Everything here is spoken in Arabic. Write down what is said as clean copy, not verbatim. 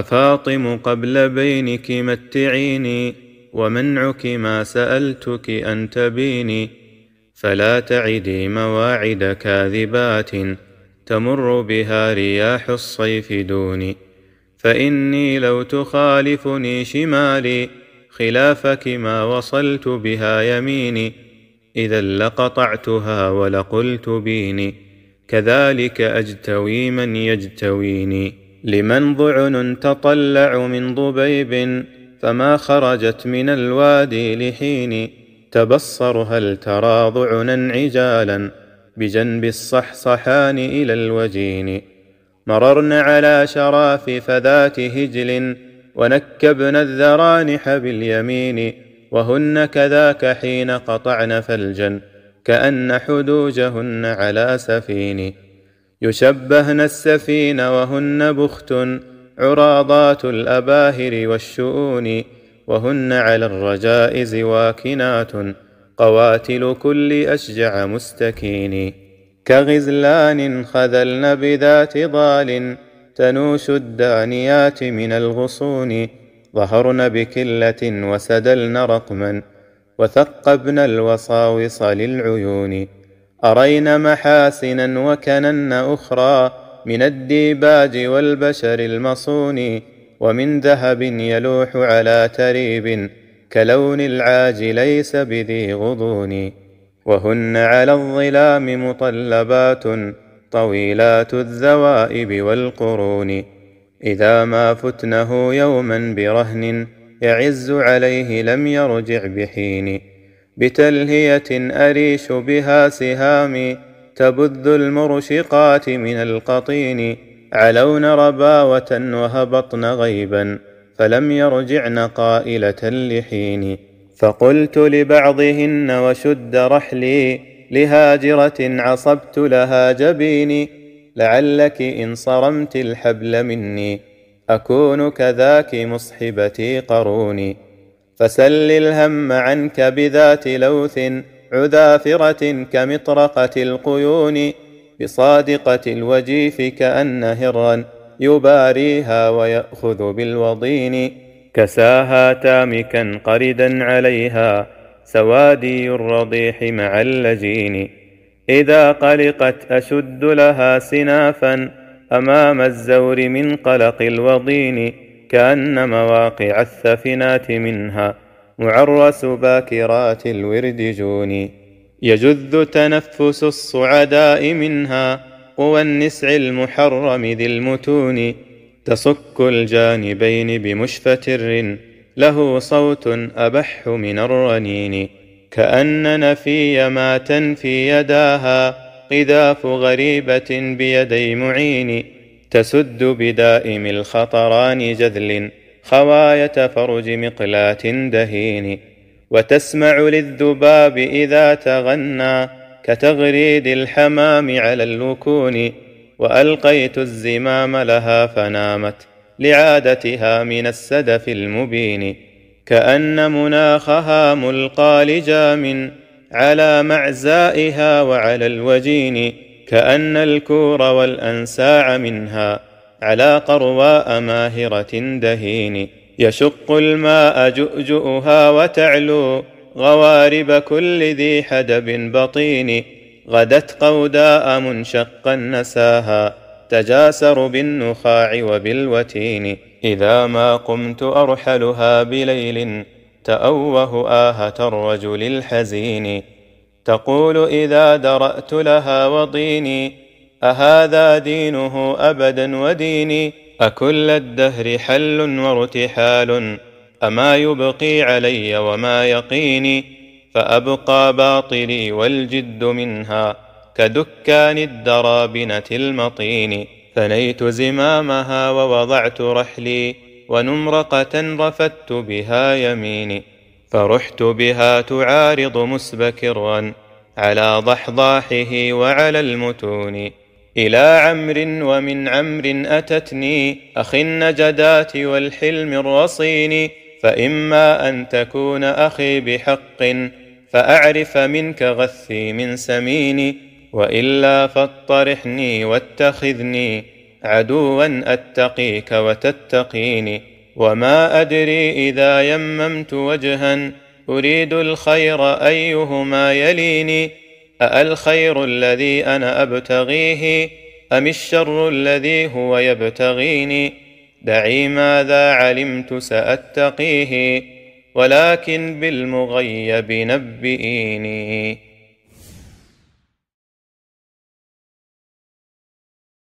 أفاطم قبل بينك متعيني، ومنعك ما سألتك أن تبيني، فلا تعدي مواعد كاذبات تمر بها رياح الصيف دوني، فإني لو تخالفني شمالي خلافك ما وصلت بها يميني، إذا لقطعتها ولقلت بيني، كذلك أجتوي من يجتويني. لمن ضعن تطلع من ضبيب، فما خرجت من الوادي لحين، تبصر هل ترى ضعنا عجالا بجنب الصحصحان إلى الوجين. مررن على شراف فذات هجل، ونكبن الذرانح باليمين، وهن كذاك حين قطعن فلجا كأن حدوجهن على سفين. يشبهن السفين وهن بخت، عراضات الأباهر والشؤون، وهن على الرجائز واكنات، قواتل كل أشجع مستكين. كغزلان خذلن بذات ضال، تنوش الدانيات من الغصون، ظهرن بكلة وسدلن رقما، وثقبن الوصاوص للعيون. أرين محاسنا وكنن أخرى من الديباج والبشر المصون، ومن ذهب يلوح على تريب كلون العاج ليس بذي غضون. وهن على الظلام مطلبات طويلات الذوائب والقرون، إذا ما فتنه يوما برهن يعز عليه لم يرجع بحين. بتلهية أريش بها سهامي، تبذ المرشقات من القطين، علون رباوة وهبطن غيبا فلم يرجعن قائلة لحين. فقلت لبعضهن وشد رحلي، لهاجرة عصبت لها جبيني، لعلك إن صرمت الحبل مني أكون كذاك مصحبتي قروني. فسل الهم عنك بذات لوث عذافرة كمطرقة القيون، بصادقة الوجيف كأن هرا يباريها ويأخذ بالوضين. كساها تامكا قردا عليها سوادي الرضيح مع اللجين، إذا قلقت أشد لها سنافا أمام الزور من قلق الوضين، كأن مواقع الثفنات منها معرس باكرات الورد جوني. يجذ تنفس الصعداء منها قوى النسع المحرم ذي المتون، تصك الجانبين بمشفتر له صوت أبح من الرنين، كأن نفي ما تنفي يداها قذاف غريبة بيدي معين، تسد بدائم الخطران جذل خواية فرج مقلات دهين، وتسمع للذباب إذا تغنى كتغريد الحمام على اللكون. وألقيت الزمام لها فنامت لعادتها من السدف المبين، كأن مناخها ملقى لجام على معزائها وعلى الوجين، كأن الكور والأنساع منها على قرواء ماهرة دهين. يشق الماء جؤجؤها وتعلو غوارب كل ذي حدب بطين، غدت قوداء منشقا نساها تجاسر بالنخاع وبالوتين، إذا ما قمت أرحلها بليل تأوه آهة الرجل الحزين، تقول إذا درأت لها وطيني أهذا دينه أبدا وديني، أكل الدهر حل وارتحال أما يبقي علي وما يقيني، فأبقى باطلي والجد منها كدكان الدرابنة المطين. ثنيت زمامها ووضعت رحلي، ونمرقة رفدت بها يميني، فرحت بها تعارض مسبكرا على ضحضاحه وعلى المتون، إلى عمر ومن عمر أتتني أخن جدات والحلم الرصين، فإما أن تكون أخي بحق فأعرف منك غثي من سميني، وإلا فاطرحني واتخذني عدوا أتقيك وتتقيني. وما أدري إذا يممت وجها أريد الخير أيهما يليني؟ أالخير الذي أنا أبتغيه أم الشر الذي هو يبتغيني؟ دعي ماذا علمت سأتقيه ولكن بالمغيب نبئيني.